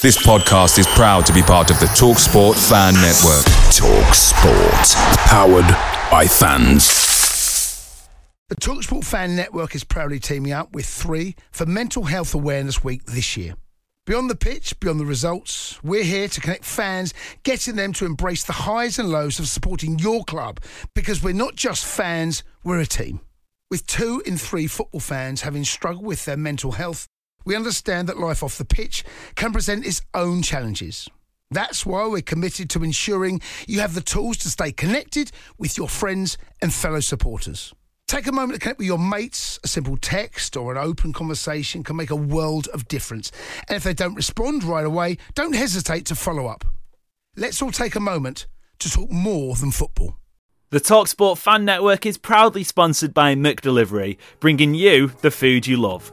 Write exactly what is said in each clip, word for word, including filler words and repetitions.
This podcast is proud to be part of the Talk Sport Fan Network. Talk Sport. Powered by fans. The Talk Sport Fan Network is proudly teaming up with three for Mental Health Awareness Week this year. Beyond the pitch, beyond the results, we're here to connect fans, getting them to embrace the highs and lows of supporting your club. Because we're not just fans, we're a team. With two in three football fans having struggled with their mental health, we understand that life off the pitch can present its own challenges. That's why we're committed to ensuring you have the tools to stay connected with your friends and fellow supporters. Take a moment to connect with your mates. A simple text or an open conversation can make a world of difference. And if they don't respond right away, don't hesitate to follow up. Let's all take a moment to talk more than football. The TalkSport Fan Network is proudly sponsored by McDelivery, bringing you the food you love.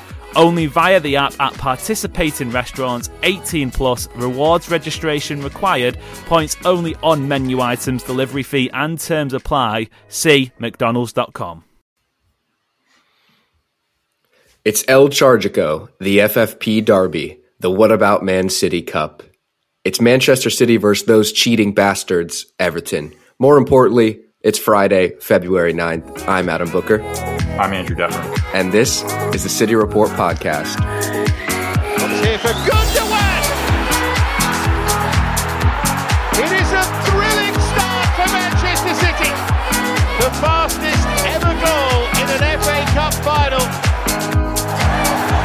Only via the app at participating restaurants, eighteen plus, rewards registration required, points only on menu items, delivery fee and terms apply. See mcdonalds dot com. It's El Chargico, the F F P derby, the What About Man City Cup. It's Manchester City versus those cheating bastards, Everton. More importantly, it's Friday, February ninth. I'm Adam Booker. I'm Andrew Dettmer. And this is the City Report Podcast. It's here for Gundogan. It is a thrilling start for Manchester City. The fastest ever goal in an F A Cup final.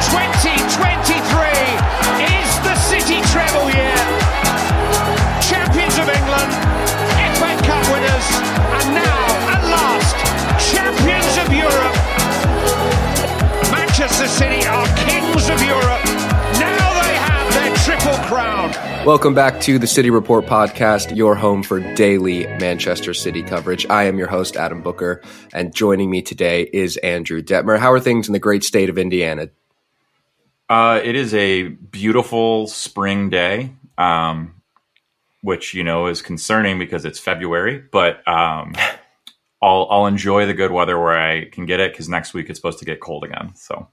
twenty twenty-three is the City treble year. Champions of England, F A Cup winners, and now, at last, champions of Europe. Manchester City are kings of Europe. Now they have their triple crown. Welcome back to the City Report Podcast, your home for daily Manchester City coverage. I am your host, Adam Booker, and joining me today is Andrew Dettmer. How are things in the great state of Indiana? Uh, it is a beautiful spring day, um, which, you know, is concerning because it's February, but um, I'll, I'll enjoy the good weather where I can get it because next week it's supposed to get cold again. So,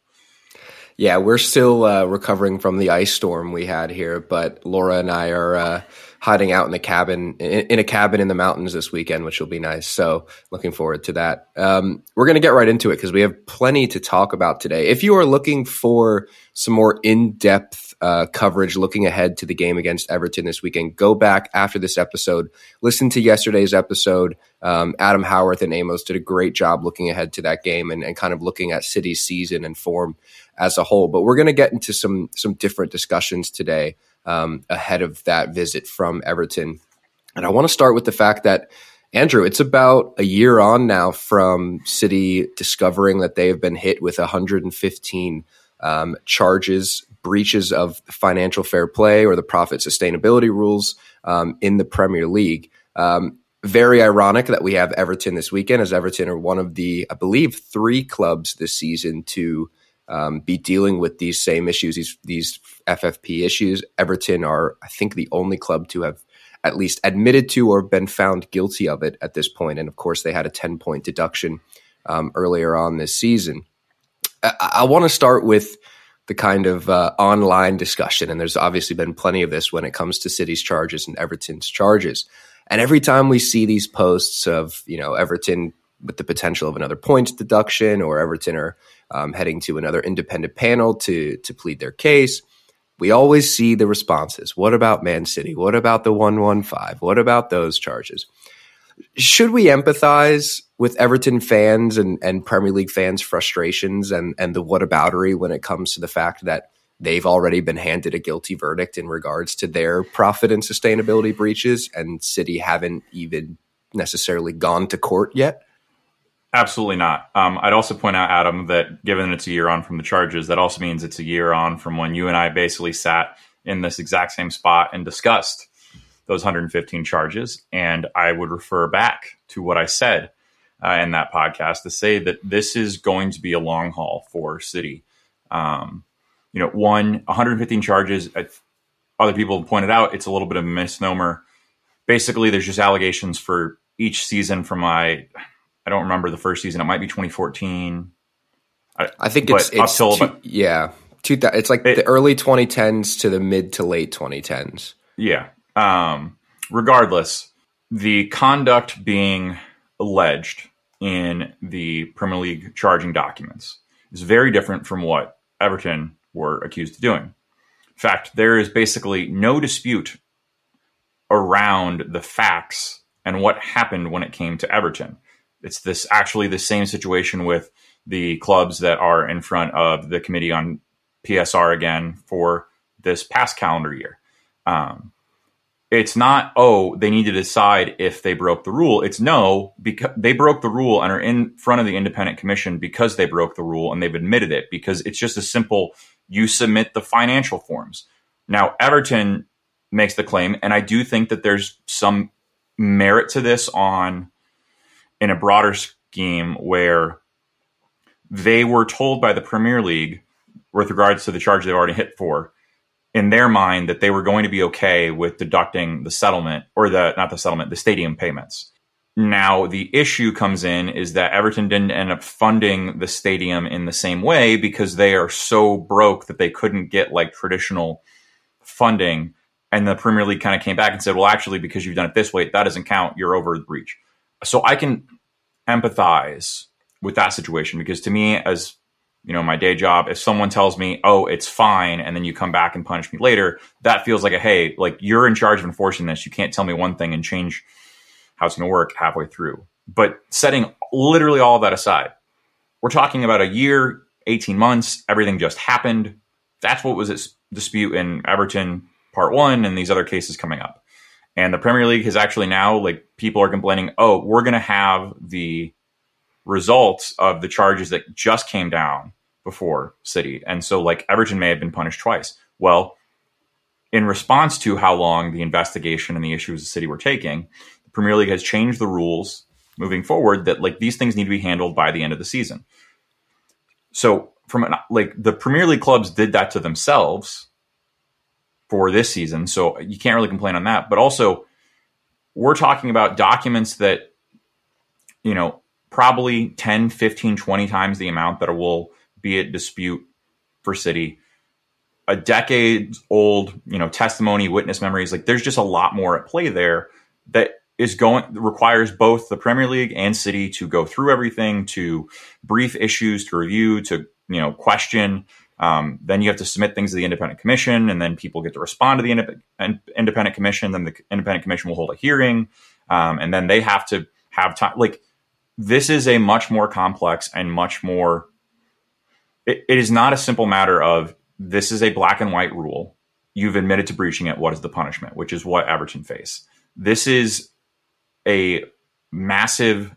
yeah, we're still uh, recovering from the ice storm we had here, but Laura and I are uh, hiding out in the cabin, in, in a cabin in the mountains this weekend, which will be nice. So looking forward to that. Um, we're going to get right into it because we have plenty to talk about today. If you are looking for some more in-depth uh, coverage looking ahead to the game against Everton this weekend, go back after this episode. Listen to yesterday's episode. Um, Adam Howarth and Amos did a great job looking ahead to that game and, and kind of looking at City's season and form as a whole. But we're going to get into some some different discussions today um, ahead of that visit from Everton. And I want to start with the fact that, Andrew, it's about a year on now from City discovering that they have been hit with one hundred fifteen Um, charges, breaches of financial fair play or the profit sustainability rules um, in the Premier League. Um, very ironic that we have Everton this weekend, as Everton are one of the, I believe, three clubs this season to um, be dealing with these same issues, these, these F F P issues. Everton are, I think, the only club to have at least admitted to or been found guilty of it at this point. And of course, they had a ten point deduction um, earlier on this season. I want to start with the kind of uh, online discussion, and there's obviously been plenty of this when it comes to City's charges and Everton's charges. And every time we see these posts of, you know, Everton with the potential of another points deduction, or Everton are um, heading to another independent panel to to plead their case, we always see the responses. What about Man City? What about the one fifteen? What about those charges? Should we empathize with Everton fans and, and Premier League fans' frustrations and, and the whataboutery when it comes to the fact that they've already been handed a guilty verdict in regards to their profit and sustainability breaches and City haven't even necessarily gone to court yet? Absolutely not. Um, I'd also point out, Adam, that given it's a year on from the charges, that also means it's a year on from when you and I basically sat in this exact same spot and discussed those one hundred fifteen charges. And I would refer back to what I said uh, in that podcast to say that this is going to be a long haul for City. Um, you know, one, one hundred fifteen charges. Other people pointed out it's a little bit of a misnomer. Basically, there's just allegations for each season from my, I don't remember the first season. It might be twenty fourteen. I, I think it's, it's two, about, yeah, two, it's like it, the early twenty tens to the mid to late twenty tens. Yeah. Um, regardless, the conduct being alleged in the Premier League charging documents is very different from what Everton were accused of doing. In fact, there is basically no dispute around the facts and what happened when it came to Everton. It's this actually the same situation with the clubs that are in front of the committee on P S R again for this past calendar year. Um, it's not, oh, they need to decide if they broke the rule. It's no, because they broke the rule and are in front of the independent commission because they broke the rule and they've admitted it, because it's just a simple, you submit the financial forms. Now, Everton makes the claim, and I do think that there's some merit to this on in a broader scheme where they were told by the Premier League with regards to the charge they've already hit for, in their mind, that they were going to be okay with deducting the settlement or the, not the settlement, the stadium payments. Now, the issue comes in is that Everton didn't end up funding the stadium in the same way because they are so broke that they couldn't get like traditional funding. And the Premier League kind of came back and said, well, actually, because you've done it this way, that doesn't count. You're over the breach. So I can empathize with that situation because to me, as you know, my day job, if someone tells me, oh, it's fine, and then you come back and punish me later, that feels like a, hey, like you're in charge of enforcing this. You can't tell me one thing and change how it's going to work halfway through. But setting literally all of that aside, we're talking about a year, eighteen months, everything just happened. That's what was at dispute in Everton part one and these other cases coming up. And the Premier League has actually now, like, people are complaining, oh, we're going to have the results of the charges that just came down before City. And so, like, Everton may have been punished twice. Well, in response to how long the investigation and the issues the City were taking, the Premier League has changed the rules moving forward that, like, these things need to be handled by the end of the season. So, from an, like, the Premier League clubs did that to themselves for this season, so you can't really complain on that. But also, we're talking about documents that, you know, probably ten, fifteen, twenty times the amount that will be at dispute for City. A decade old, you know, testimony, witness memories, like there's just a lot more at play there that is going, requires both the Premier League and City to go through everything, to brief issues, to review, to, you know, question. Um, then you have to submit things to the independent commission, and then people get to respond to the indep- independent commission. Then the independent commission will hold a hearing, um, and then they have to have time. Like, this is a much more complex and much more, it, it is not a simple matter of this is a black and white rule. You've admitted to breaching it. What is the punishment? Which is what Everton face. This is a massive,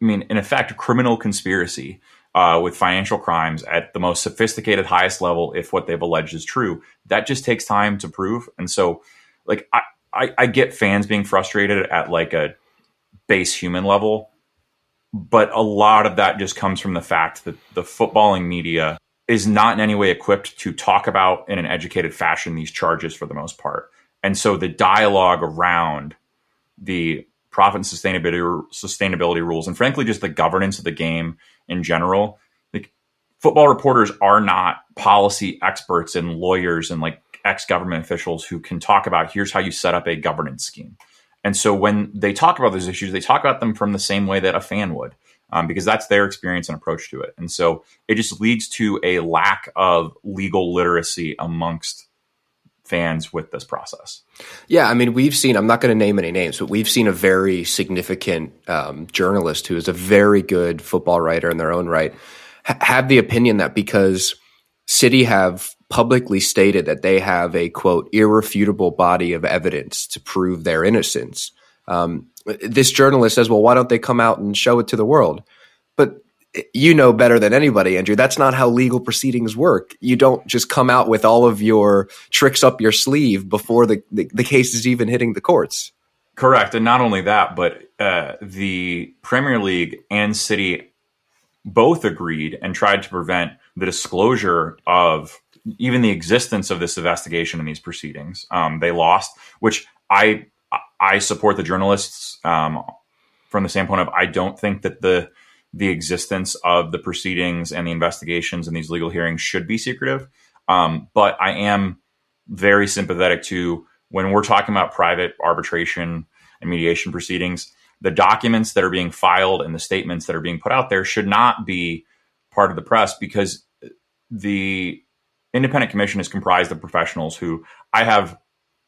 I mean, in effect, criminal conspiracy uh, with financial crimes at the most sophisticated, highest level, if what they've alleged is true. That just takes time to prove. And so, like, I, I, I get fans being frustrated at like a base human level. But a lot of that just comes from the fact that the footballing media is not in any way equipped to talk about in an educated fashion these charges for the most part. And so the dialogue around the profit and sustainability, sustainability rules, and frankly, just the governance of the game in general, like football reporters are not policy experts and lawyers and like ex-government officials who can talk about here's how you set up a governance scheme. And so when they talk about those issues, they talk about them from the same way that a fan would, um, because that's their experience and approach to it. And so it just leads to a lack of legal literacy amongst fans with this process. Yeah, I mean, we've seen, I'm not going to name any names, but we've seen a very significant um, journalist who is a very good football writer in their own right ha- have the opinion that because City have publicly stated that they have a, quote, irrefutable body of evidence to prove their innocence. Um, this journalist says, well, why don't they come out and show it to the world? But you know better than anybody, Andrew, that's not how legal proceedings work. You don't just come out with all of your tricks up your sleeve before the, the, the case is even hitting the courts. Correct. And not only that, but uh, the Premier League and City both agreed and tried to prevent the disclosure of even the existence of this investigation and these proceedings. Um, they lost, which I I support the journalists um, from the standpoint of I don't think that the the existence of the proceedings and the investigations and these legal hearings should be secretive. Um, but I am very sympathetic to when we're talking about private arbitration and mediation proceedings, the documents that are being filed and the statements that are being put out there should not be part of the press, because the independent commission is comprised of professionals who I have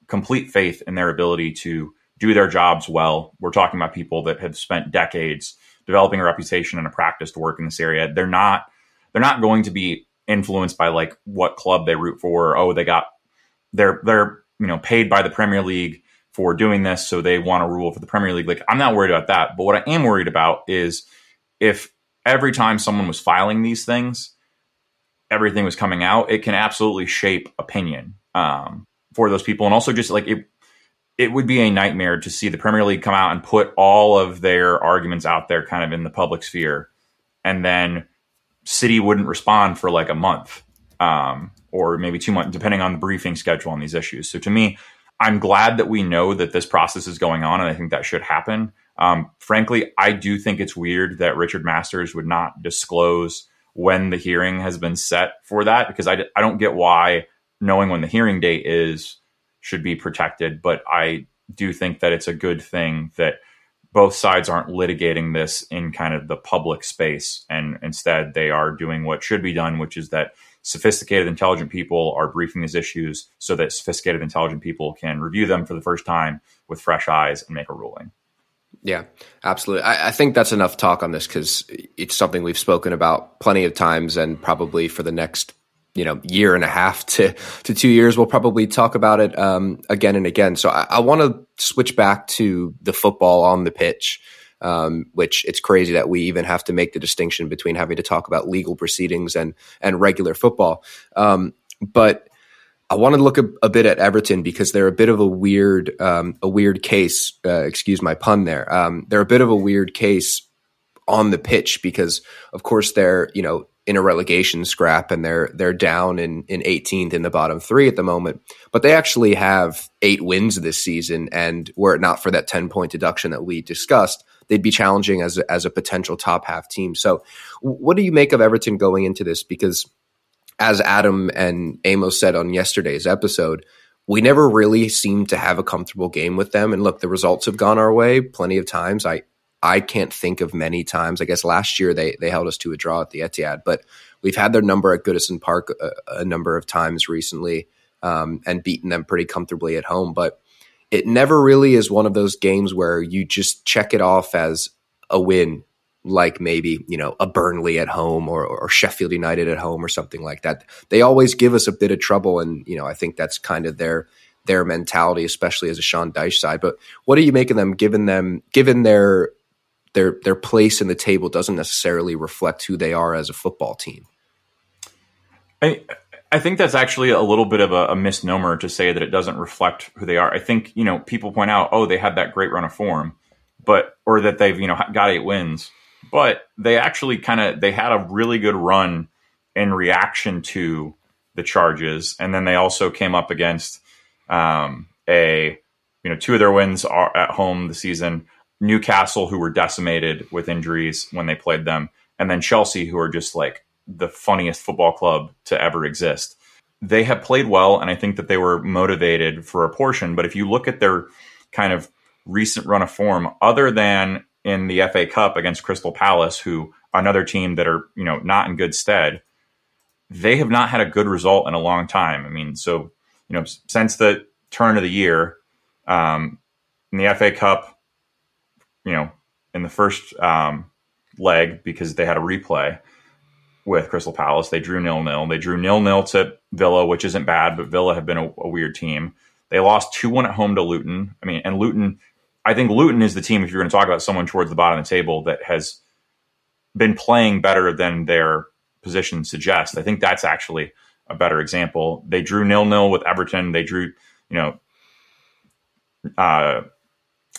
complete faith in their ability to do their jobs well. We're talking about people that have spent decades developing a reputation and a practice to work in this area. They're not, they're not going to be influenced by like what club they root for. Or, oh, they got, they're, they're, you know, paid by the Premier League for doing this, so they want to rule for the Premier League. Like, I'm not worried about that. But what I am worried about is if every time someone was filing these things, everything was coming out, it can absolutely shape opinion um, for those people. And also just like it, it would be a nightmare to see the Premier League come out and put all of their arguments out there kind of in the public sphere, and then City wouldn't respond for like a month um, or maybe two months, depending on the briefing schedule on these issues. So to me, I'm glad that we know that this process is going on, and I think that should happen. Um, frankly, I do think it's weird that Richard Masters would not disclose when the hearing has been set for that, because I, I don't get why knowing when the hearing date is should be protected. But I do think that it's a good thing that both sides aren't litigating this in kind of the public space, and instead they are doing what should be done, which is that sophisticated, intelligent people are briefing these issues so that sophisticated, intelligent people can review them for the first time with fresh eyes and make a ruling. Yeah, absolutely. I, I think that's enough talk on this, because it's something we've spoken about plenty of times, and probably for the next, you know, year and a half to, to two years, we'll probably talk about it um, again and again. So I, I want to switch back to the football on the pitch, um, which it's crazy that we even have to make the distinction between having to talk about legal proceedings and, and regular football. Um, but I want to look a, a bit at Everton, because they're a bit of a weird, um, a weird case, uh, excuse my pun there. Um, they're a bit of a weird case on the pitch, because of course they're, you know, in a relegation scrap, and they're, they're down in, in eighteenth in the bottom three at the moment, but they actually have eight wins this season. And were it not for that ten point deduction that we discussed, they'd be challenging as a, as a potential top half team. So what do you make of Everton going into this? Because as Adam and Amos said on yesterday's episode, we never really seemed to have a comfortable game with them. And look, the results have gone our way plenty of times. I, I can't think of many times. I guess last year they they held us to a draw at the Etihad, but we've had their number at Goodison Park a, a number of times recently um, and beaten them pretty comfortably at home. But it never really is one of those games where you just check it off as a win, like maybe, you know, a Burnley at home or, or Sheffield United at home or something like that. They always give us a bit of trouble, and you know, I think that's kind of their their mentality, especially as a Sean Dyche side. But what are you making them, given them, given their Their their place in the table doesn't necessarily reflect who they are as a football team? I I think that's actually a little bit of a, a misnomer to say that it doesn't reflect who they are. I think, you know, people point out, oh, they had that great run of form, but or that they've, you know, got eight wins, but they actually kind of they had a really good run in reaction to the charges, and then they also came up against um, a you know two of their wins are at home this season. Newcastle, who were decimated with injuries when they played them, and then Chelsea, who are just like the funniest football club to ever exist. They have played well, and I think that they were motivated for a portion. But if you look at their kind of recent run of form, other than in the F A Cup against Crystal Palace, who another team that are, you know, not in good stead, they have not had a good result in a long time. I mean, so, you know, since the turn of the year, um, in the F A Cup, you know, in the first um, leg, because they had a replay with Crystal Palace, they drew nil-nil. They drew nil-nil to Villa, which isn't bad, but Villa have been a, a weird team. They lost two one at home to Luton. I mean, and Luton, I think Luton is the team, if you're going to talk about someone towards the bottom of the table, that has been playing better than their position suggests. I think that's actually a better example. They drew nil-nil with Everton. They drew, you know, uh,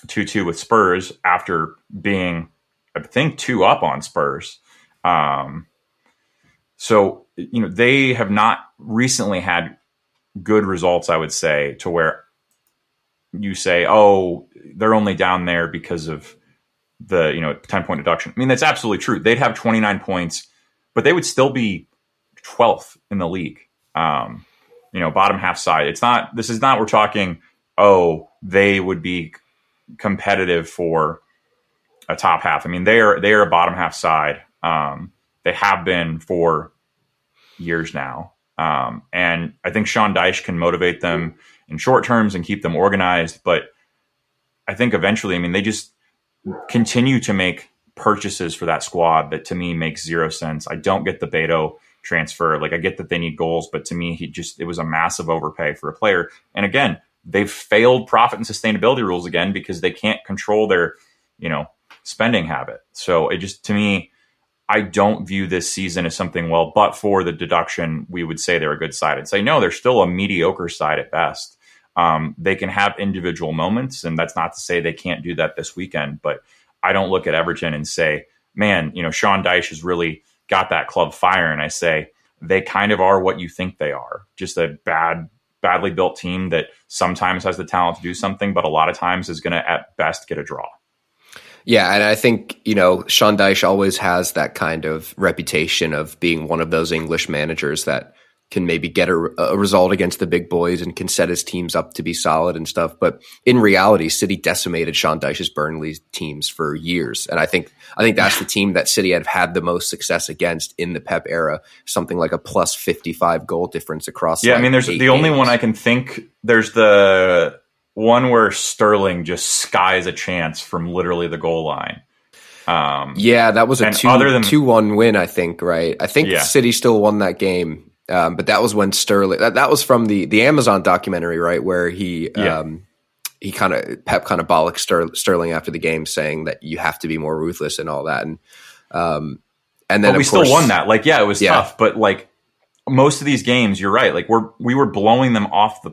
two-two with Spurs after being, I think, two up on Spurs. Um, so, you know, they have not recently had good results, I would say, to where you say, oh, they're only down there because of the, you know, ten-point deduction. I mean, that's absolutely true. They'd have twenty-nine points, but they would still be twelfth in the league, um, you know, bottom half side. It's not, this is not, we're talking, oh, they would be competitive for a top half. I mean, they are, they are a bottom half side. Um, they have been for years now. Um, and I think Sean Dyche can motivate them in short terms and keep them organized. But I think eventually, I mean, they just continue to make purchases for that squad that to me makes zero sense. I don't get the Beto transfer. Like, I get that they need goals, but to me, he just, it was a massive overpay for a player. And again, they've failed profit and sustainability rules again, because they can't control their, you know, spending habit. So it just, to me, I don't view this season as something, well, but for the deduction, we would say they're a good side. I'd say, no, they're still a mediocre side at best. Um, they can have individual moments, and that's not to say they can't do that this weekend. But I don't look at Everton and say, man, you know, Sean Dyche has really got that club fire. And I say, they kind of are what you think they are. Just a bad, badly built team that sometimes has the talent to do something, but a lot of times is going to at best get a draw. Yeah, and I think, you know, Sean Dyche always has that kind of reputation of being one of those English managers that can maybe get a, a result against the big boys and can set his teams up to be solid and stuff. But in reality, City decimated Sean Dyche's Burnley teams for years. And I think I think that's the team that City had had the most success against in the Pep era, something like a plus fifty-five goal difference across. Yeah, like I mean, there's the games. Only one I can think, there's the one where Sterling just skies a chance from literally the goal line. Um, yeah, that was a two, than, two one win, I think, right? I think yeah. City still won that game. Um, but that was when Sterling, that, that was from the, the Amazon documentary, right? Where he, yeah. um, he kind of, Pep kind of bollocked Ster, Sterling after the game saying that you have to be more ruthless and all that. And, um, and then but we of course, still won that. Like, yeah, it was yeah. tough, but like most of these games, you're right. Like we're, we were blowing them off the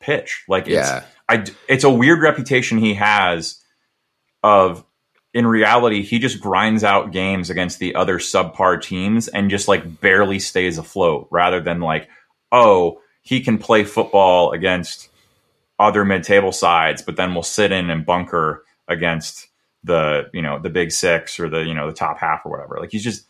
pitch. Like it's, yeah. I, it's a weird reputation he has of, in reality, he just grinds out games against the other subpar teams and just like barely stays afloat, rather than like, oh, he can play football against other mid-table sides, but then we'll sit in and bunker against the, you know, the big six or the, you know, the top half or whatever. Like he's just,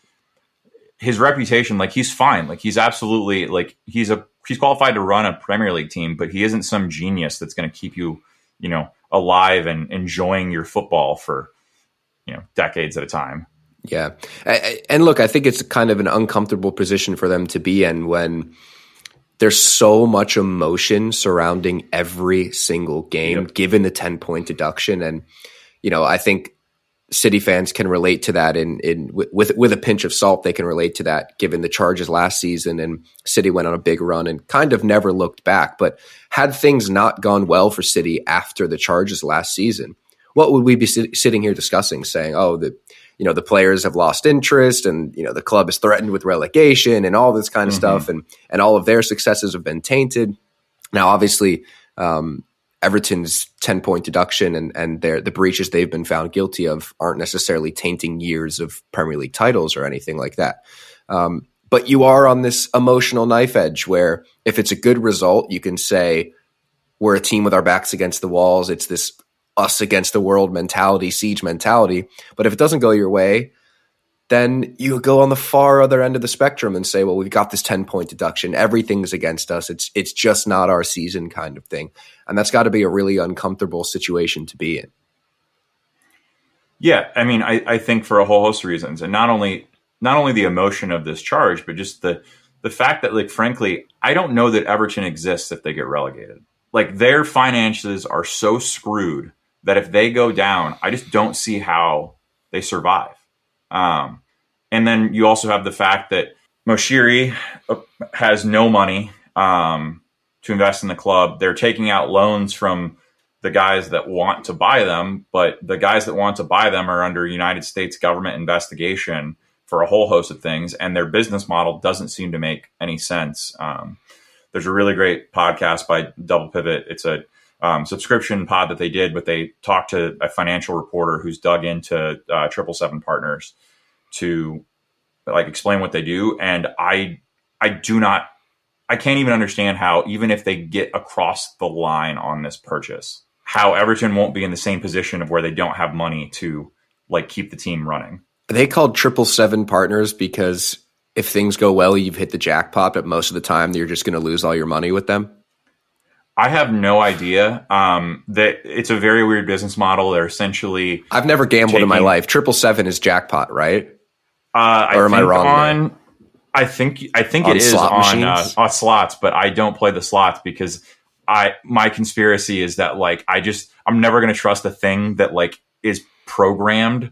his reputation, like he's fine. Like he's absolutely like, he's a, he's qualified to run a Premier League team, but he isn't some genius that's going to keep you, you know, alive and enjoying your football for, you know, decades at a time. Yeah. And look, I think it's kind of an uncomfortable position for them to be in when there's so much emotion surrounding every single game, yep. given the ten-point deduction. And, you know, I think City fans can relate to that in, in with with a pinch of salt. They can relate to that given the charges last season, and City went on a big run and kind of never looked back. But had things not gone well for City after the charges last season, what would we be sitting here discussing, saying, oh, the, you know, the players have lost interest and, you know, the club is threatened with relegation and all this kind of mm-hmm. stuff. And, and all of their successes have been tainted. Now, obviously, um, Everton's ten-point deduction and, and their, the breaches they've been found guilty of aren't necessarily tainting years of Premier League titles or anything like that. Um, but you are on this emotional knife edge where if it's a good result, you can say we're a team with our backs against the walls. It's this us against the world mentality, siege mentality. But if it doesn't go your way, then you go on the far other end of the spectrum and say, well, we've got this ten-point deduction. Everything's against us. It's it's just not our season kind of thing. And that's got to be a really uncomfortable situation to be in. Yeah, I mean, I, I think for a whole host of reasons. And not only not only the emotion of this charge, but just the the fact that, like, frankly, I don't know that Everton exists if they get relegated. Like, their finances are so screwed that if they go down, I just don't see how they survive. Um, and then you also have the fact that Moshiri has no money um, to invest in the club. They're taking out loans from the guys that want to buy them, but the guys that want to buy them are under United States government investigation for a whole host of things, and their business model doesn't seem to make any sense. Um, there's a really great podcast by Double Pivot. It's a um, subscription pod that they did, but they talked to a financial reporter who's dug into uh, seven seven seven Partners to like explain what they do. And I, I do not, I can't even understand how, even if they get across the line on this purchase, how Everton won't be in the same position of where they don't have money to like keep the team running. Are they called seven seven seven Partners because if things go well, you've hit the jackpot, but most of the time you're just going to lose all your money with them? I have no idea. Um, that it's a very weird business model. They're essentially... I've never gambled taking, in my life. seven seven seven is jackpot, right? Uh, or I am think I wrong? On, there? I think I think on it is on, uh, on slots, but I don't play the slots because I my conspiracy is that like I just I'm never going to trust a thing that like is programmed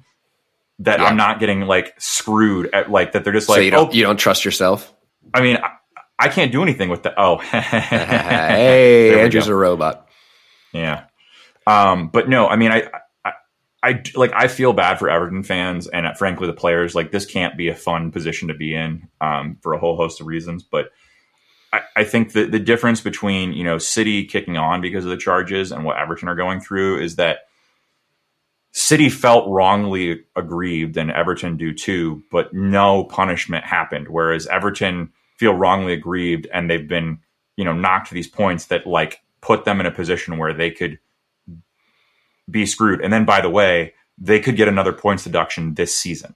that yeah. I'm not getting like screwed at like that they're just like so you don't, oh you don't trust yourself. I mean I, I can't do anything with that. Oh, hey, Andrew's a robot. Yeah, um, but no, I mean I. I like I feel bad for Everton fans and uh, frankly the players. Like this can't be a fun position to be in um, for a whole host of reasons. But I, I think that the difference between you know City kicking on because of the charges and what Everton are going through is that City felt wrongly aggrieved and Everton do too, but no punishment happened. Whereas Everton feel wrongly aggrieved and they've been you know knocked to these points that like put them in a position where they could be screwed. And then, by the way, they could get another points deduction this season.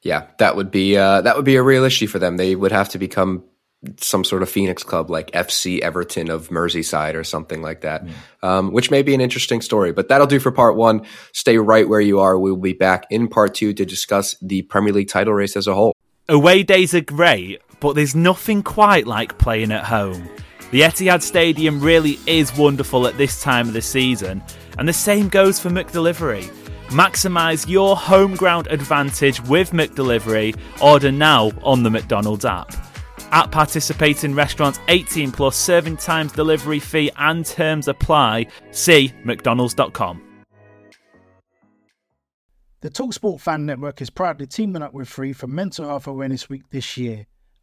Yeah, that would be uh, that would be a real issue for them. They would have to become some sort of Phoenix club like F C Everton of Merseyside or something like that, yeah. um, which may be an interesting story. But that'll do for part one. Stay right where you are. We will be back in part two to discuss the Premier League title race as a whole. Away days are great, but there's nothing quite like playing at home. The Etihad Stadium really is wonderful at this time of the season. And the same goes for McDelivery. Maximise your home ground advantage with McDelivery. Order now on the McDonald's app. At participating restaurants, eighteen plus, serving times, delivery fee and terms apply. See mcdonalds dot com. The TalkSport Fan Network is proudly teaming up with Free for Mental Health Awareness Week this year.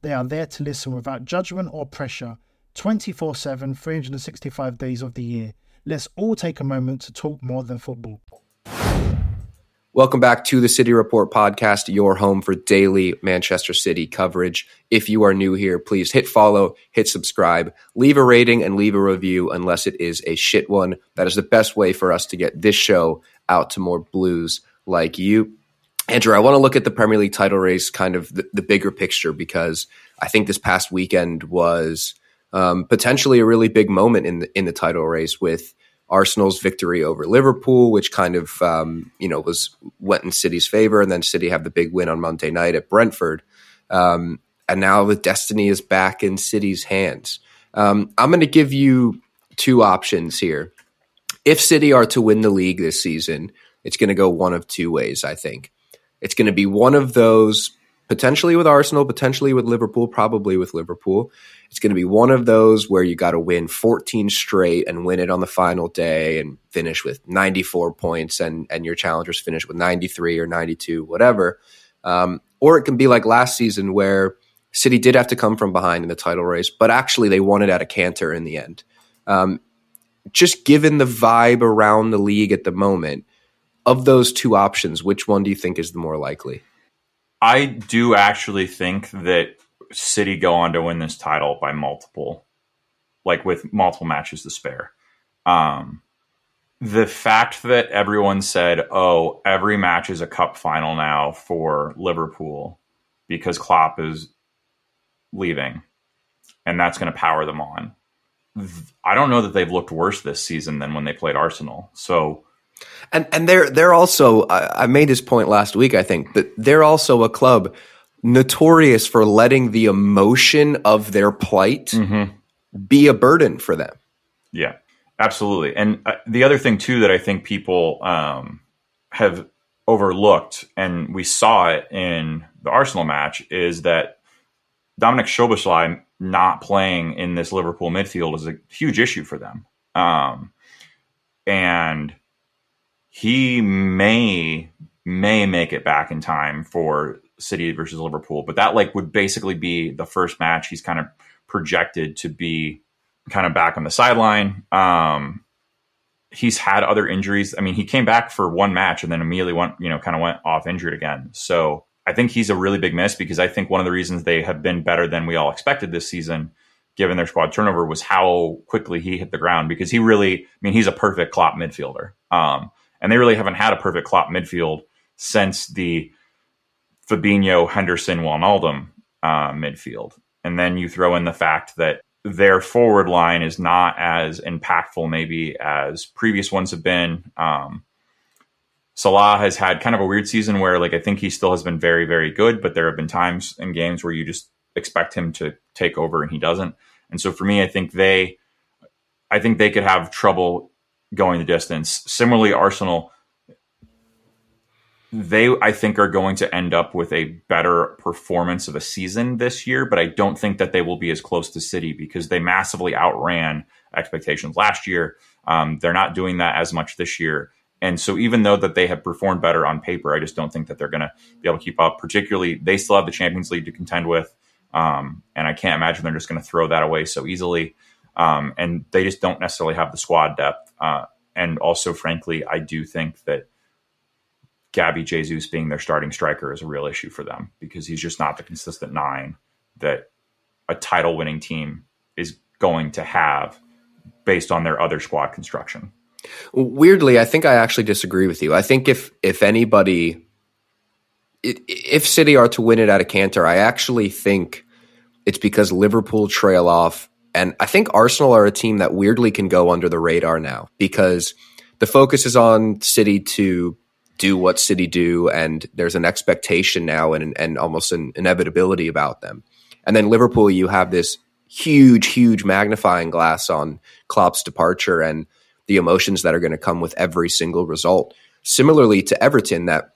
They are there to listen without judgment or pressure, twenty-four seven, three hundred sixty-five days of the year. Let's all take a moment to talk more than football. Welcome back to the City Report Podcast, your home for daily Manchester City coverage. If you are new here, please hit follow, hit subscribe, leave a rating, and leave a review unless it is a shit one. That is the best way for us to get this show out to more blues like you. Andrew, I want to look at the Premier League title race, kind of the, the bigger picture, because I think this past weekend was um, potentially a really big moment in the, in the title race with Arsenal's victory over Liverpool, which kind of, um, you know, was went in City's favor. And then City have the big win on Monday night at Brentford. Um, and now the destiny is back in City's hands. Um, I'm going to give you two options here. If City are to win the league this season, it's going to go one of two ways, I think. It's going to be one of those, potentially with Arsenal, potentially with Liverpool, probably with Liverpool. It's going to be one of those where you got to win fourteen straight and win it on the final day and finish with ninety-four points and, and your challengers finish with ninety-three or ninety-two, whatever. Um, or it can be like last season where City did have to come from behind in the title race, but actually they won it at a canter in the end. Um, just given the vibe around the league at the moment, of those two options, which one do you think is the more likely? I do actually think that City go on to win this title by multiple, like with multiple matches to spare. Um, the fact that everyone said, oh, every match is a cup final now for Liverpool because Klopp is leaving and that's going to power them on. I don't know that they've looked worse this season than when they played Arsenal. So And and they're they're also, I, I made this point last week, I think, that they're also a club notorious for letting the emotion of their plight mm-hmm. be a burden for them. Yeah, absolutely. And uh, the other thing, too, that I think people um, have overlooked, and we saw it in the Arsenal match, is that Dominic Szoboszlai not playing in this Liverpool midfield is a huge issue for them. Um, and he may may make it back in time for City versus Liverpool, but that like would basically be the first match he's kind of projected to be kind of back on the sideline. Um, he's had other injuries. I mean, he came back for one match and then immediately went, you know, kind of went off injured again. So I think he's a really big miss, because I think one of the reasons they have been better than we all expected this season, given their squad turnover, was how quickly he hit the ground, because he really, I mean, he's a perfect Klopp midfielder. Um, and they really haven't had a perfect Klopp midfield since the Fabinho, Henderson, Wijnaldum uh, midfield. And then you throw in the fact that their forward line is not as impactful maybe as previous ones have been. Um, Salah has had kind of a weird season where, like, I think he still has been very, very good, but there have been times in games where you just expect him to take over and he doesn't. And so for me, I think they, I think they could have trouble going the distance. Similarly, Arsenal, they, I think, are going to end up with a better performance of a season this year, but I don't think that they will be as close to City, because they massively outran expectations last year. Um, they're not doing that as much this year. And so even though that they have performed better on paper, I just don't think that they're going to be able to keep up. Particularly, they still have the Champions League to contend with, um, and I can't imagine they're just going to throw that away so easily. Um, and they just don't necessarily have the squad depth. Uh, and also, frankly, I do think that Gabby Jesus being their starting striker is a real issue for them, because he's just not the consistent nine that a title winning team is going to have based on their other squad construction. Weirdly, I think I actually disagree with you. I think if, if anybody, if City are to win it at a canter, I actually think it's because Liverpool trail off. And I think Arsenal are a team that weirdly can go under the radar now, because the focus is on City to do what City do, and there's an expectation now and and almost an inevitability about them. And then Liverpool, you have this huge, huge magnifying glass on Klopp's departure and the emotions that are going to come with every single result. Similarly to Everton, that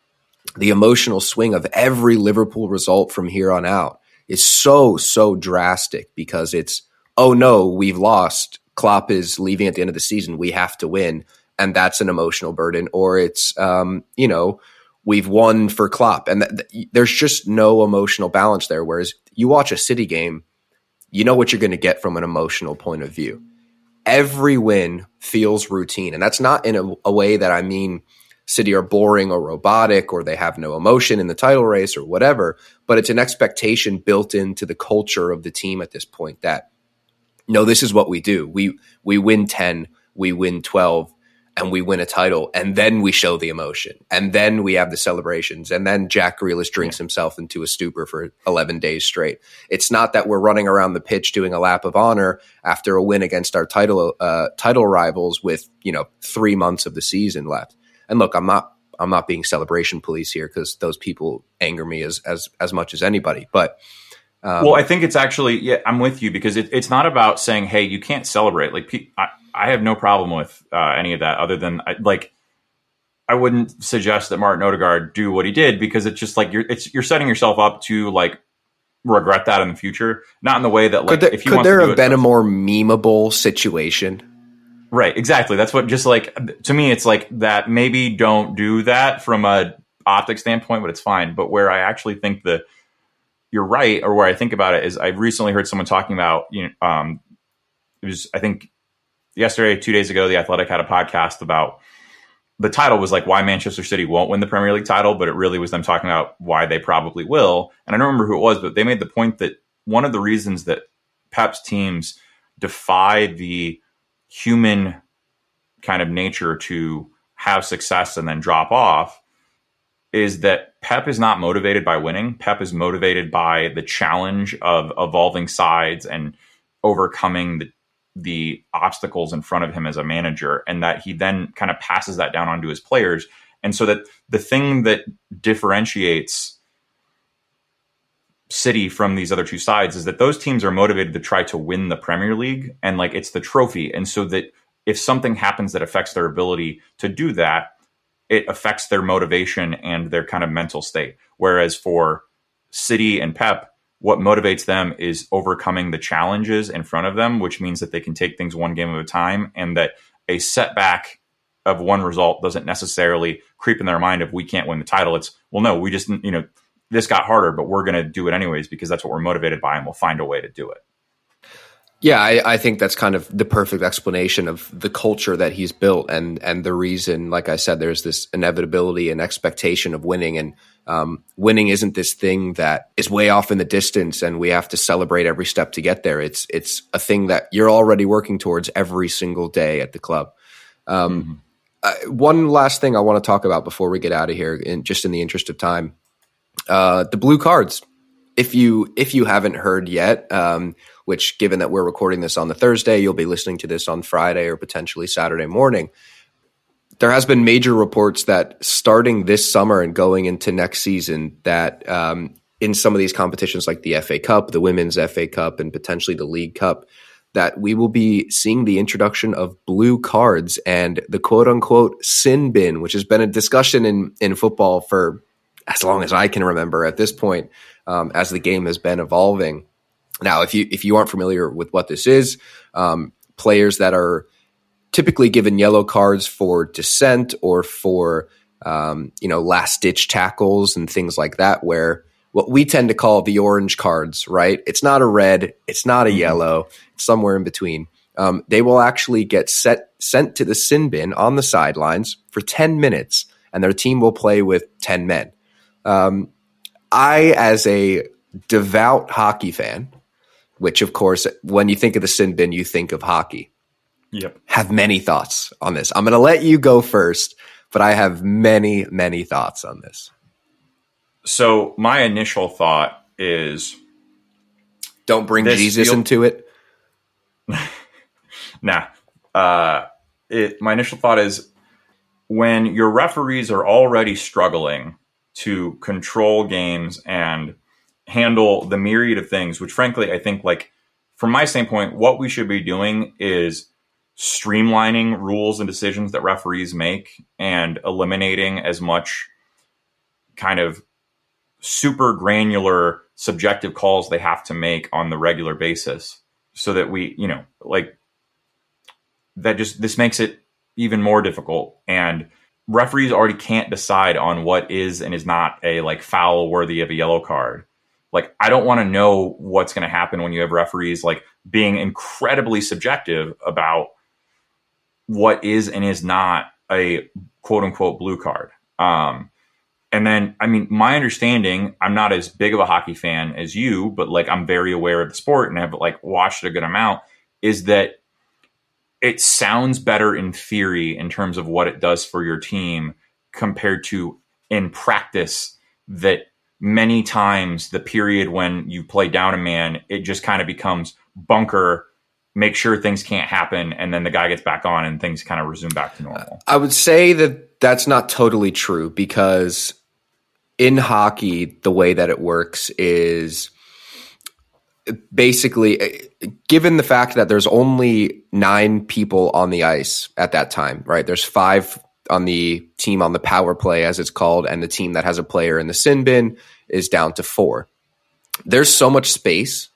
the emotional swing of every Liverpool result from here on out is so, so drastic, because it's, oh no, we've lost. Klopp is leaving at the end of the season. We have to win. And that's an emotional burden. Or it's, um, you know, we've won for Klopp. And th- th- there's just no emotional balance there. Whereas you watch a City game, you know what you're going to get from an emotional point of view. Every win feels routine. And that's not in a, a way that I mean City are boring or robotic or they have no emotion in the title race or whatever. But it's an expectation built into the culture of the team at this point that, no, this is what we do. We we win ten, we win twelve. And we win a title, and then we show the emotion, and then we have the celebrations, and then Jack Grealish drinks himself into a stupor for eleven days straight. It's not that we're running around the pitch doing a lap of honor after a win against our title uh, title rivals with, you know, three months of the season left. And look, I'm not I'm not being celebration police here, because those people anger me as as as much as anybody. But um, well, I think it's actually yeah, I'm with you, because it, it's not about saying, hey, you can't celebrate. Like pe- I, I have no problem with uh, any of that, other than I, like I wouldn't suggest that Martin Odegaard do what he did, because it's just like you're it's you're setting yourself up to like regret that in the future. Not in the way that like could there, if you could there have been a more memeable situation. Right, exactly. That's what just like to me it's like that maybe don't do that from a optic standpoint, but it's fine. But where I actually think that you're right, or where I think about it, is I recently heard someone talking about, you know, um, it was I think yesterday, two days ago, The Athletic had a podcast about the title was like why Manchester City won't win the Premier League title, but it really was them talking about why they probably will. And I don't remember who it was, but they made the point that one of the reasons that Pep's teams defy the human kind of nature to have success and then drop off is that Pep is not motivated by winning. Pep is motivated by the challenge of evolving sides and overcoming the the obstacles in front of him as a manager, and that he then kind of passes that down onto his players. And so that the thing that differentiates City from these other two sides is that those teams are motivated to try to win the Premier League, and like it's the trophy. And so that if something happens that affects their ability to do that, it affects their motivation and their kind of mental state. Whereas for City and Pep, what motivates them is overcoming the challenges in front of them, which means that they can take things one game at a time, and that a setback of one result doesn't necessarily creep in their mind of, we can't win the title. It's, well, no, we just, you know, this got harder, but we're going to do it anyways because that's what we're motivated by, and we'll find a way to do it. Yeah, I, I think that's kind of the perfect explanation of the culture that he's built, and and the reason, like I said, there's this inevitability and expectation of winning, and um, winning isn't this thing that is way off in the distance and we have to celebrate every step to get there. It's it's a thing that you're already working towards every single day at the club. Um, mm-hmm. uh, one last thing I want to talk about before we get out of here, in, just in the interest of time, uh, the blue cards. If you if you haven't heard yet, um, which given that we're recording this on the Thursday, you'll be listening to this on Friday or potentially Saturday morning. There has been major reports that starting this summer and going into next season, that um, in some of these competitions like the F A Cup, the Women's F A Cup, and potentially the League Cup, that we will be seeing the introduction of blue cards and the quote-unquote sin bin, which has been a discussion in, in football for as long as I can remember at this point, um, as the game has been evolving. Now, if you if you aren't familiar with what this is, um, players that are typically given yellow cards for dissent or for um, you know, last-ditch tackles and things like that, where what we tend to call the orange cards, right? It's not a red, it's not a yellow, it's somewhere in between. Um, they will actually get set, sent to the sin bin on the sidelines for ten minutes, and their team will play with ten men. Um, I, as a devout hockey fan, which of course, when you think of the sin bin, you think of hockey. Yep. Have many thoughts on this. I'm going to let you go first, but I have many, many thoughts on this. So my initial thought is, don't bring Jesus feel- into it. nah. Uh, it, my initial thought is, when your referees are already struggling to control games and handle the myriad of things, which frankly, I think, like, from my standpoint, what we should be doing is streamlining rules and decisions that referees make and eliminating as much kind of super granular subjective calls they have to make on the regular basis, so that we, you know, like that just, this makes it even more difficult. And referees already can't decide on what is and is not a, like, foul worthy of a yellow card. Like, I don't want to know what's going to happen when you have referees, like, being incredibly subjective about what is and is not a quote unquote blue card. Um, and then, I mean, my understanding, I'm not as big of a hockey fan as you, but, like, I'm very aware of the sport and have, like, watched a good amount, is that it sounds better in theory in terms of what it does for your team compared to in practice, that many times the period when you play down a man, it just kind of becomes bunker, make sure things can't happen, and then the guy gets back on and things kind of resume back to normal. I would say that that's not totally true, because in hockey, the way that it works is, basically, given the fact that there's only nine people on the ice at that time, right? There's five on the team on the power play, as it's called, and the team that has a player in the sin bin is down to four. There's so much space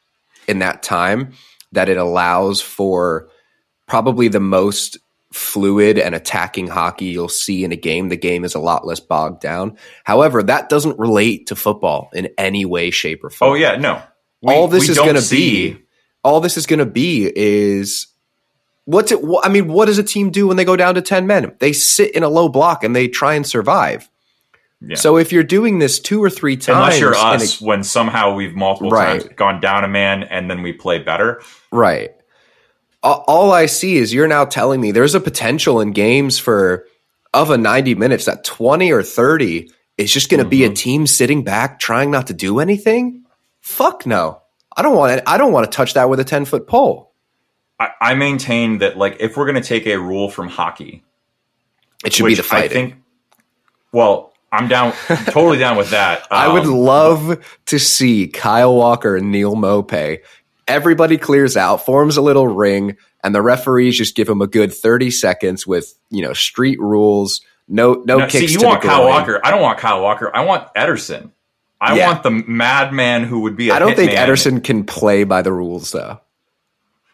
in that time that it allows for probably the most fluid and attacking hockey you'll see in a game. The game is a lot less bogged down. However, that doesn't relate to football in any way, shape, or form. Oh, yeah, no. We, all this is going to be, all this is going to be is what's it? Wh- I mean, what does a team do when they go down to ten men? They sit in a low block and they try and survive. Yeah. So if you're doing this two or three times, unless you're us, it, when somehow we've multiple right. times gone down a man and then we play better, right? All I see is you're now telling me there's a potential in games for of a ninety minutes that twenty or thirty is just going to mm-hmm. be a team sitting back trying not to do anything. Fuck no. I don't want it. I don't want to touch that with a ten foot pole. I, I maintain that, like, if we're going to take a rule from hockey, it should be the fighting. I think, well, I'm down, totally down with that. Um, I would love to see Kyle Walker and Neil Mopay. Everybody clears out, forms a little ring, and the referees just give them a good thirty seconds with, you know, street rules. No, no, no kicks. See, you to want the Kyle groin. Walker? I don't want Kyle Walker. I want Ederson. I yeah. want the madman who would be. A I don't think man. Ederson can play by the rules, though.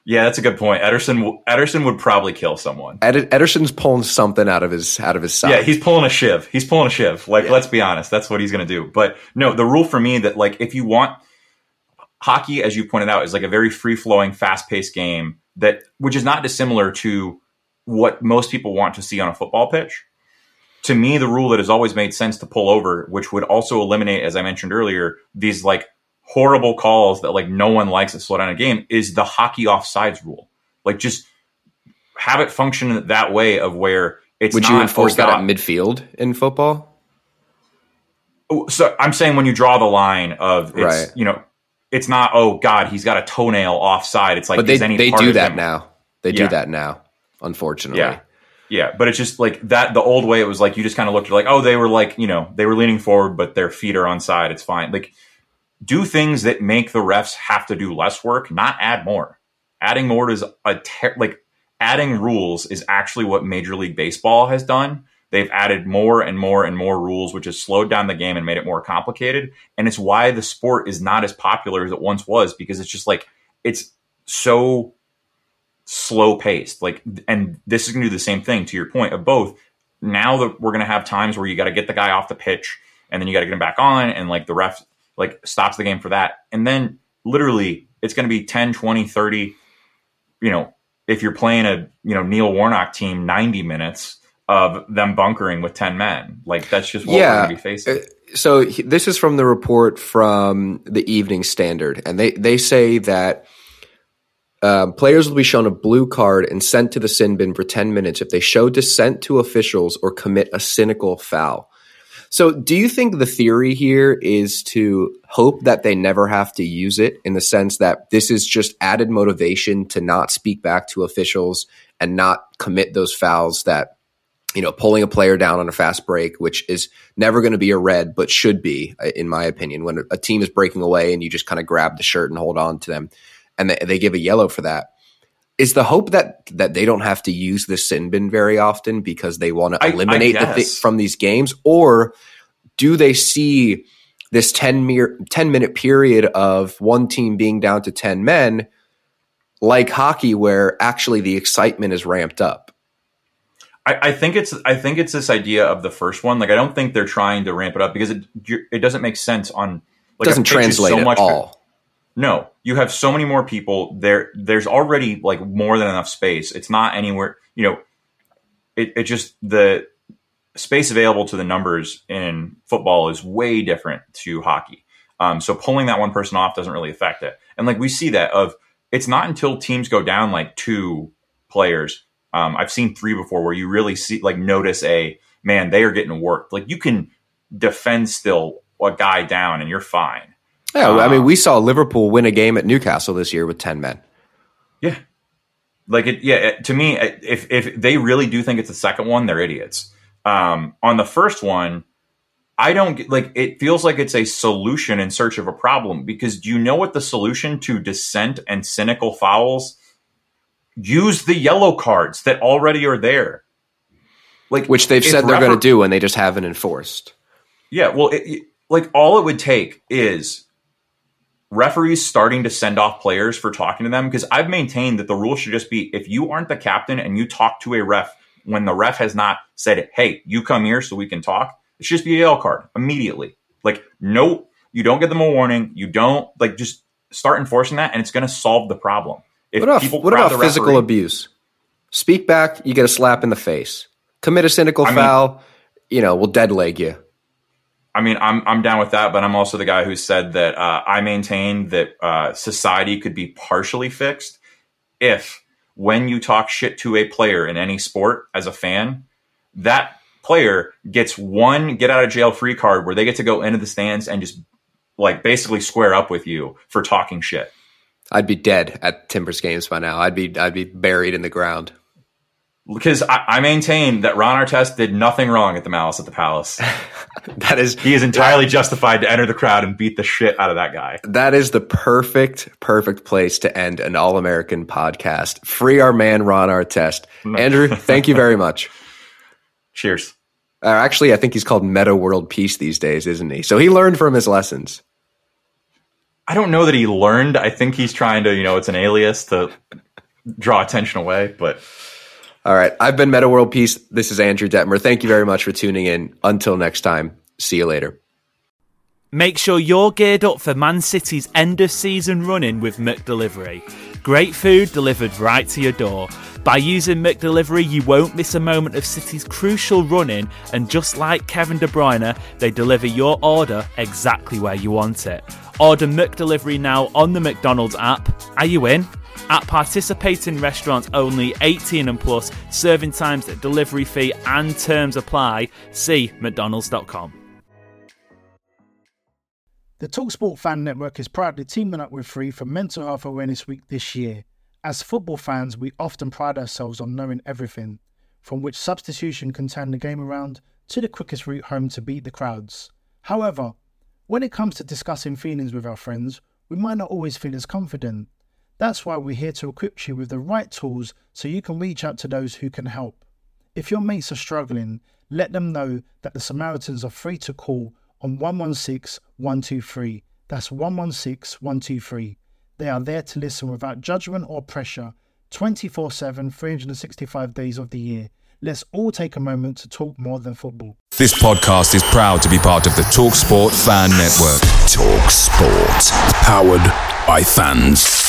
Yeah, that's a good point. Ederson, Ederson would probably kill someone. Ed, Ederson's pulling something out of his out of his side. Yeah, he's pulling a shiv. He's pulling a shiv. Like, yeah. let's be honest, that's what he's going to do. But no, the rule for me that, like, if you want hockey, as you pointed out, is like a very free flowing, fast paced game that which is not dissimilar to what most people want to see on a football pitch. To me, the rule that has always made sense to pull over, which would also eliminate, as I mentioned earlier, these like horrible calls that like no one likes that slow down a game, is the hockey offsides rule. Like, just have it function that way of where it's would not. Would you enforce that at midfield in football? So I'm saying when you draw the line of, it's, right. you know, it's not, oh God, he's got a toenail offside. It's like, but they, is any they part do of that him? Now. They yeah. do that now, unfortunately. Yeah. Yeah, but it's just like that. The old way, it was like you just kind of looked at like, oh, they were like, you know, they were leaning forward, but their feet are on side. It's fine. Like, do things that make the refs have to do less work, not add more. Adding more is a ter- like adding rules is actually what Major League Baseball has done. They've added more and more and more rules, which has slowed down the game and made it more complicated. And it's why the sport is not as popular as it once was, because it's just like it's so slow paced, like, and this is gonna do the same thing to your point of both. Now that we're gonna have times where you got to get the guy off the pitch and then you got to get him back on, and like the ref like stops the game for that, and then literally it's gonna be ten, twenty, thirty, you know, if you're playing a, you know, Neil Warnock team, ninety minutes of them bunkering with ten men. Like, that's just what yeah. we're gonna be facing. So this is from the report from the Evening Standard, and they they say that Um, players will be shown a blue card and sent to the sin bin for ten minutes if they show dissent to officials or commit a cynical foul. So do you think the theory here is to hope that they never have to use it, in the sense that this is just added motivation to not speak back to officials and not commit those fouls that, you know, pulling a player down on a fast break, which is never going to be a red, but should be, in my opinion, when a team is breaking away and you just kind of grab the shirt and hold on to them, and they give a yellow for that. Is the hope that that they don't have to use the sin bin very often because they want to eliminate I, I the thi- from these games? Or do they see this ten-minute period of one team being down to ten men like hockey, where actually the excitement is ramped up? I, I think it's I think it's this idea of the first one. Like, I don't think they're trying to ramp it up, because it it doesn't make sense on like, doesn't translate so much at all. No, you have so many more people there. There's already like more than enough space. It's not anywhere, you know, it, it just, the space available to the numbers in football is way different to hockey. Um, so pulling that one person off doesn't really affect it. And like, we see that of, it's not until teams go down like two players. Um, I've seen three before, where you really see, like, notice a man, they are getting worked. Like, you can defend still a guy down and you're fine. Yeah, I mean, we saw Liverpool win a game at Newcastle this year with ten men. Yeah. Like, it, yeah, it, to me, if if they really do think it's the second one, they're idiots. Um, on the first one, I don't get, like, it feels like it's a solution in search of a problem, because do you know what the solution to dissent and cynical fouls? Use the yellow cards that already are there. Like, which they've said they're refer- going to do, and they just haven't enforced. Yeah, well, it, it, like, all it would take is referees starting to send off players for talking to them, because I've maintained that the rule should just be, if you aren't the captain and you talk to a ref when the ref has not said, hey, you come here so we can talk, it should just be a yellow card immediately. Like, no, you don't get them a warning. You don't, like, just start enforcing that, and it's going to solve the problem. If what about, people what about physical referee, abuse? Speak back, you get a slap in the face. Commit a cynical I foul, mean, you know, we'll dead leg you. I mean, I'm I'm down with that, but I'm also the guy who said that uh, I maintain that uh, society could be partially fixed if, when you talk shit to a player in any sport as a fan, that player gets one get out of jail free card where they get to go into the stands and just, like, basically square up with you for talking shit. I'd be dead at Timbers games by now. I'd be I'd be buried in the ground. Because I, I maintain that Ron Artest did nothing wrong at the Malice at the Palace. That is, he is entirely that, justified to enter the crowd and beat the shit out of that guy. That is the perfect, perfect place to end an All-American podcast. Free our man, Ron Artest. No. Andrew, thank you very much. Cheers. Uh, actually, I think he's called Meta World Peace these days, isn't he? So he learned from his lessons. I don't know that he learned. I think he's trying to, you know, it's an alias to draw attention away, but... All right. I've been Meta World Peace. This is Andrew Dettmer. Thank you very much for tuning in. Until next time, see you later. Make sure you're geared up for Man City's end-of-season run-in with McDelivery. Great food delivered right to your door. By using McDelivery, you won't miss a moment of City's crucial run-in, and just like Kevin De Bruyne, they deliver your order exactly where you want it. Order McDelivery now on the McDonald's app. Are you in? At participating restaurants only, eighteen and plus, serving times, delivery fee and terms apply. See mcdonalds dot com. The TalkSport Fan Network is proudly teaming up with Free for Mental Health Awareness Week this year. As football fans, we often pride ourselves on knowing everything, from which substitution can turn the game around to the quickest route home to beat the crowds. However, when it comes to discussing feelings with our friends, we might not always feel as confident. That's why we're here to equip you with the right tools so you can reach out to those who can help. If your mates are struggling, let them know that the Samaritans are free to call on one one six, one two three. That's one one six, one two three. They are there to listen without judgment or pressure, twenty-four seven, three hundred sixty-five days of the year. Let's all take a moment to talk more than football. This podcast is proud to be part of the TalkSport Fan Network. TalkSport. Powered by fans.